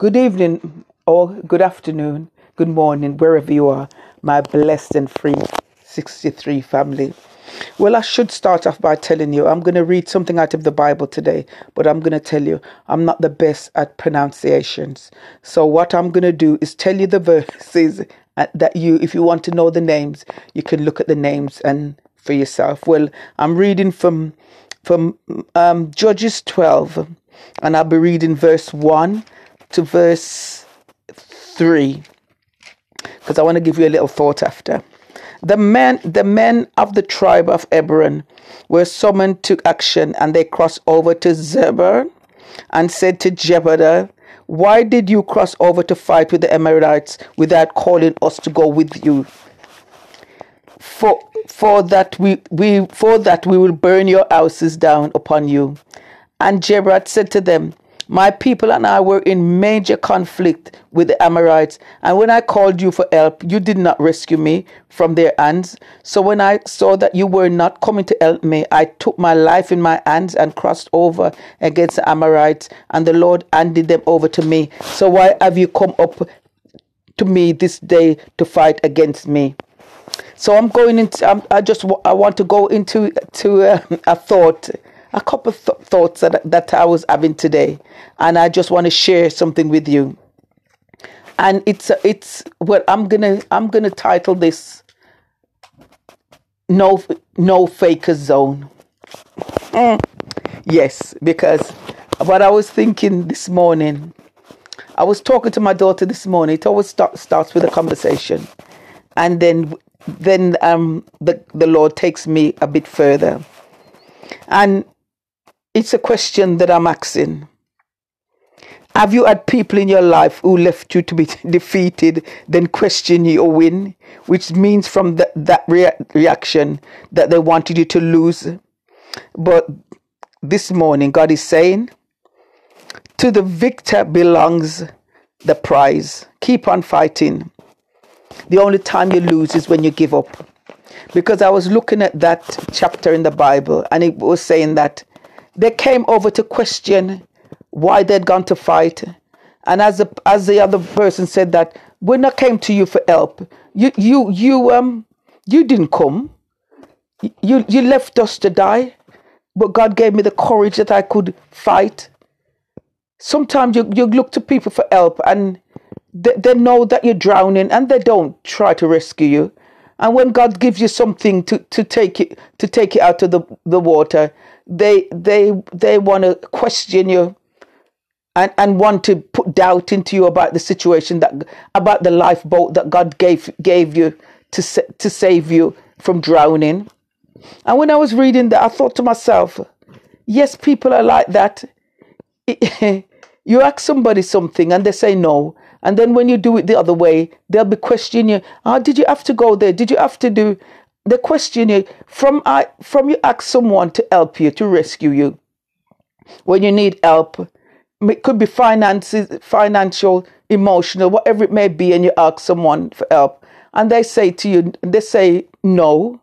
Good evening or good afternoon, good morning, wherever you are, my blessed and free 63 family. Well, I should start off by telling you, I'm going to read something out of the Bible today, but I'm going to tell you, I'm not the best at pronunciations. So what I'm going to do is tell you the verses that if you want to know the names, you can look at the names and for yourself. Well, I'm reading from Judges 12, and I'll be reading verse 1. To verse 3, because I want to give you a little thought after. The men of the tribe of Eberon were summoned to action, and they crossed over to Zebulun and said to Jephthah, "Why did you cross over to fight with the Amorites without calling us to go with you? For that we will burn your houses down upon you." And Jephthah said to them, "My people and I were in major conflict with the Amorites, and when I called you for help, you did not rescue me from their hands. So when I saw that you were not coming to help me, I took my life in my hands and crossed over against the Amorites, and the Lord handed them over to me. So why have you come up to me this day to fight against me?" So I'm going into. I want to go into a thought. A couple of thoughts that I was having today, and I just want to share something with you. And it's well, I'm gonna title this "No Faker Zone." Yes, because what I was thinking this morning, I was talking to my daughter this morning. It always starts with a conversation, and then the Lord takes me a bit further, and it's a question that I'm asking. Have you had people in your life who left you to be defeated, then question your win, which means from that reaction that they wanted you to lose? But this morning, God is saying, to the victor belongs the prize. Keep on fighting. The only time you lose is when you give up. Because I was looking at that chapter in the Bible, and it was saying that they came over to question why they'd gone to fight. And as the other person said that, when I came to you for help, you didn't come. You left us to die, but God gave me the courage that I could fight. Sometimes you look to people for help, and they know that you're drowning, and they don't try to rescue you. And when God gives you something to take it out of the water, they want to question you and want to put doubt into you about the situation, about the lifeboat that God gave you to save you from drowning. And when I was reading that, I thought to myself, yes, people are like that. You ask somebody something and they say no. And then when you do it the other way, they'll be questioning you. Did you have to go there? Did you have to do? They question you from you ask someone to help you, to rescue you. When you need help, it could be finances, financial, emotional, whatever it may be, and you ask someone for help, and they say to you, they say no,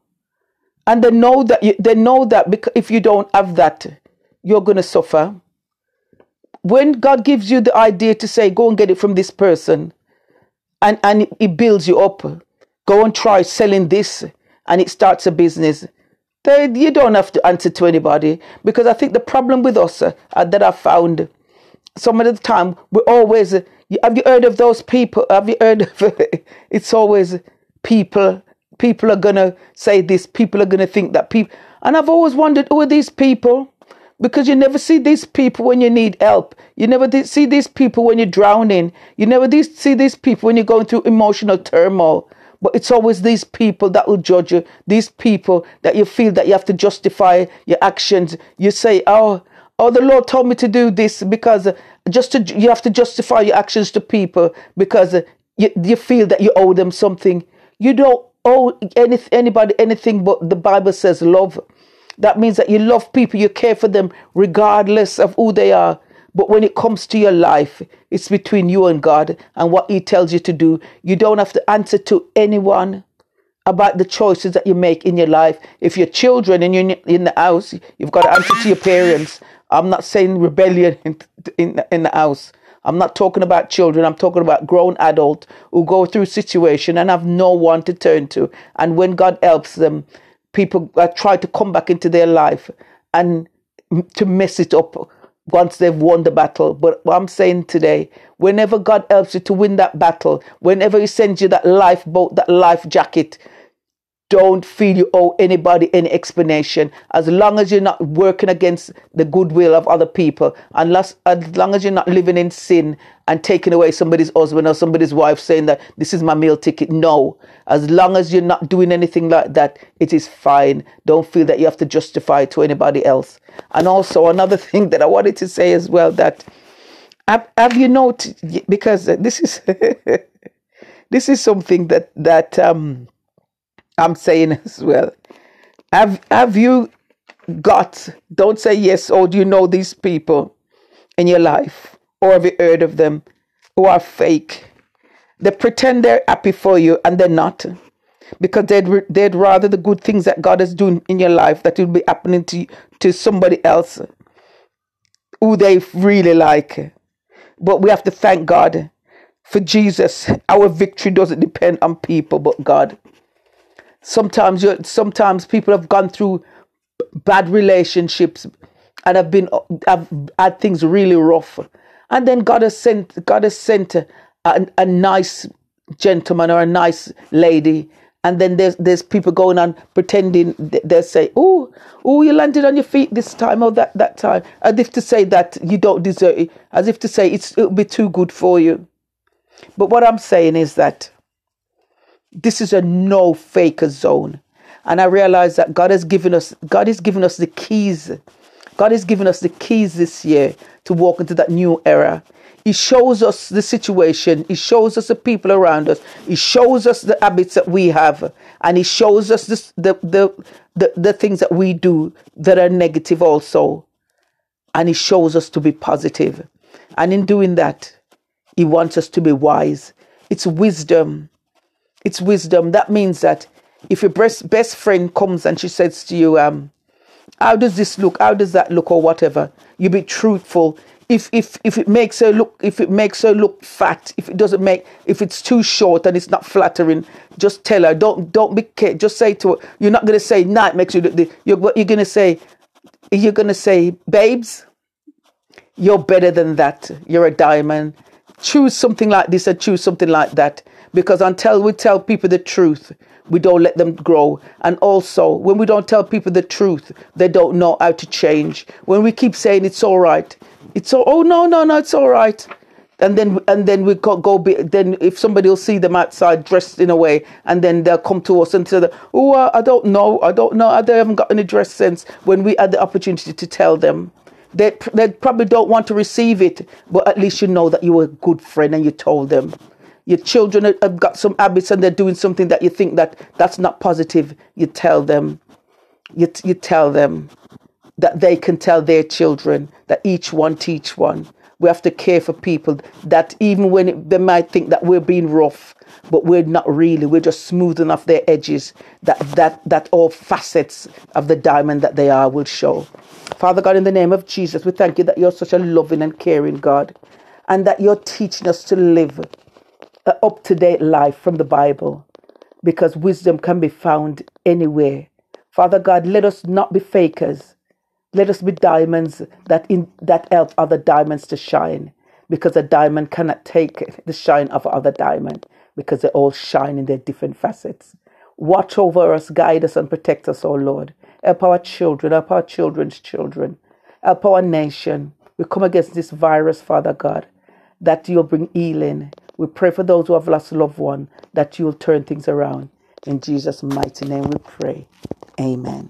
and they know that because if you don't have that, you're going to suffer. When God gives you the idea to say, go and get it from this person, and He builds you up, go and try selling this, and it starts a business, you don't have to answer to anybody. Because I think the problem with us that I found, some of the time, we're always, have you heard of those people? Have you heard of it? It's always people. People are going to say this. People are going to think that. People. And I've always wondered, who are these people? Because you never see these people when you need help. You never see these people when you're drowning. You never see these people when you're going through emotional turmoil. But it's always these people that will judge you. These people that you feel that you have to justify your actions. You say, oh, the Lord told me to do this because you have to justify your actions to people because you feel that you owe them something. You don't owe anybody anything, but the Bible says love. That means that you love people, you care for them regardless of who they are. But when it comes to your life, it's between you and God and what He tells you to do. You don't have to answer to anyone about the choices that you make in your life. If you're children and you're in the house, you've got to answer to your parents. I'm not saying rebellion in the house. I'm not talking about children. I'm talking about grown adults who go through situation and have no one to turn to. And when God helps them, people try to come back into their life and to mess it up once they've won the battle. But what I'm saying today, whenever God helps you to win that battle, whenever he sends you that lifeboat, that life jacket, don't feel you owe anybody any explanation. As long as you're not working against the goodwill of other people, as long as you're not living in sin and taking away somebody's husband or somebody's wife saying that this is my meal ticket. No, as long as you're not doing anything like that, it is fine. Don't feel that you have to justify it to anybody else. And also another thing that I wanted to say as well, that have you noticed, because this is, this is something that I'm saying as well. Have you got, don't say yes, or do you know these people in your life? Or have you heard of them who are fake? They pretend they're happy for you and they're not. Because they'd rather the good things that God is doing in your life that will be happening to somebody else who they really like. But we have to thank God for Jesus. Our victory doesn't depend on people but God. Sometimes people have gone through bad relationships and have had things really rough, and then God has sent a nice gentleman or a nice lady, and then there's people going on pretending. They say, oh, you landed on your feet this time or that time, as if to say that you don't deserve it, as if to say it'll be too good for you. But what I'm saying is that this is a no faker zone. And I realize that God has given us the keys. God has given us the keys this year to walk into that new era. He shows us the situation. He shows us the people around us. He shows us the habits that we have. And he shows us the things that we do that are negative also. And he shows us to be positive. And in doing that, he wants us to be wise. It's wisdom. It's wisdom. That means that if your best friend comes and she says to you, how does this look? How does that look? Or whatever. You be truthful. If it makes her look, fat, if it's too short and it's not flattering, just tell her. Don't be careful. Just say to her. You're not gonna say nah, it makes you look this. You're gonna say, babes, you're better than that. You're a diamond. Choose something like this and choose something like that. Because until we tell people the truth, we don't let them grow. And also, when we don't tell people the truth, they don't know how to change. When we keep saying it's all right, oh no, it's all right. And then we go. Then if somebody will see them outside dressed in a way, and then they'll come to us and say, "Oh, I don't know. They haven't got any dress sense." When we had the opportunity to tell them, they probably don't want to receive it. But at least you know that you were a good friend and you told them. Your children have got some habits and they're doing something that you think that's not positive. You tell them. You tell them that they can tell their children, that each one teach one. We have to care for people that even when they might think that we're being rough, but we're not really. We're just smoothing off their edges. That all facets of the diamond that they are will show. Father God, in the name of Jesus, we thank you that you're such a loving and caring God, and that you're teaching us to live an up-to-date life from the Bible, because wisdom can be found anywhere. Father God, let us not be fakers. Let us be diamonds that help other diamonds to shine, because a diamond cannot take the shine of other diamond, because they all shine in their different facets. Watch over us, guide us and protect us, O Lord. Help our children, help our children's children, help our nation. We come against this virus, Father God, that you'll bring healing. We pray for those who have lost loved one, that you'll turn things around. In Jesus' mighty name we pray. Amen.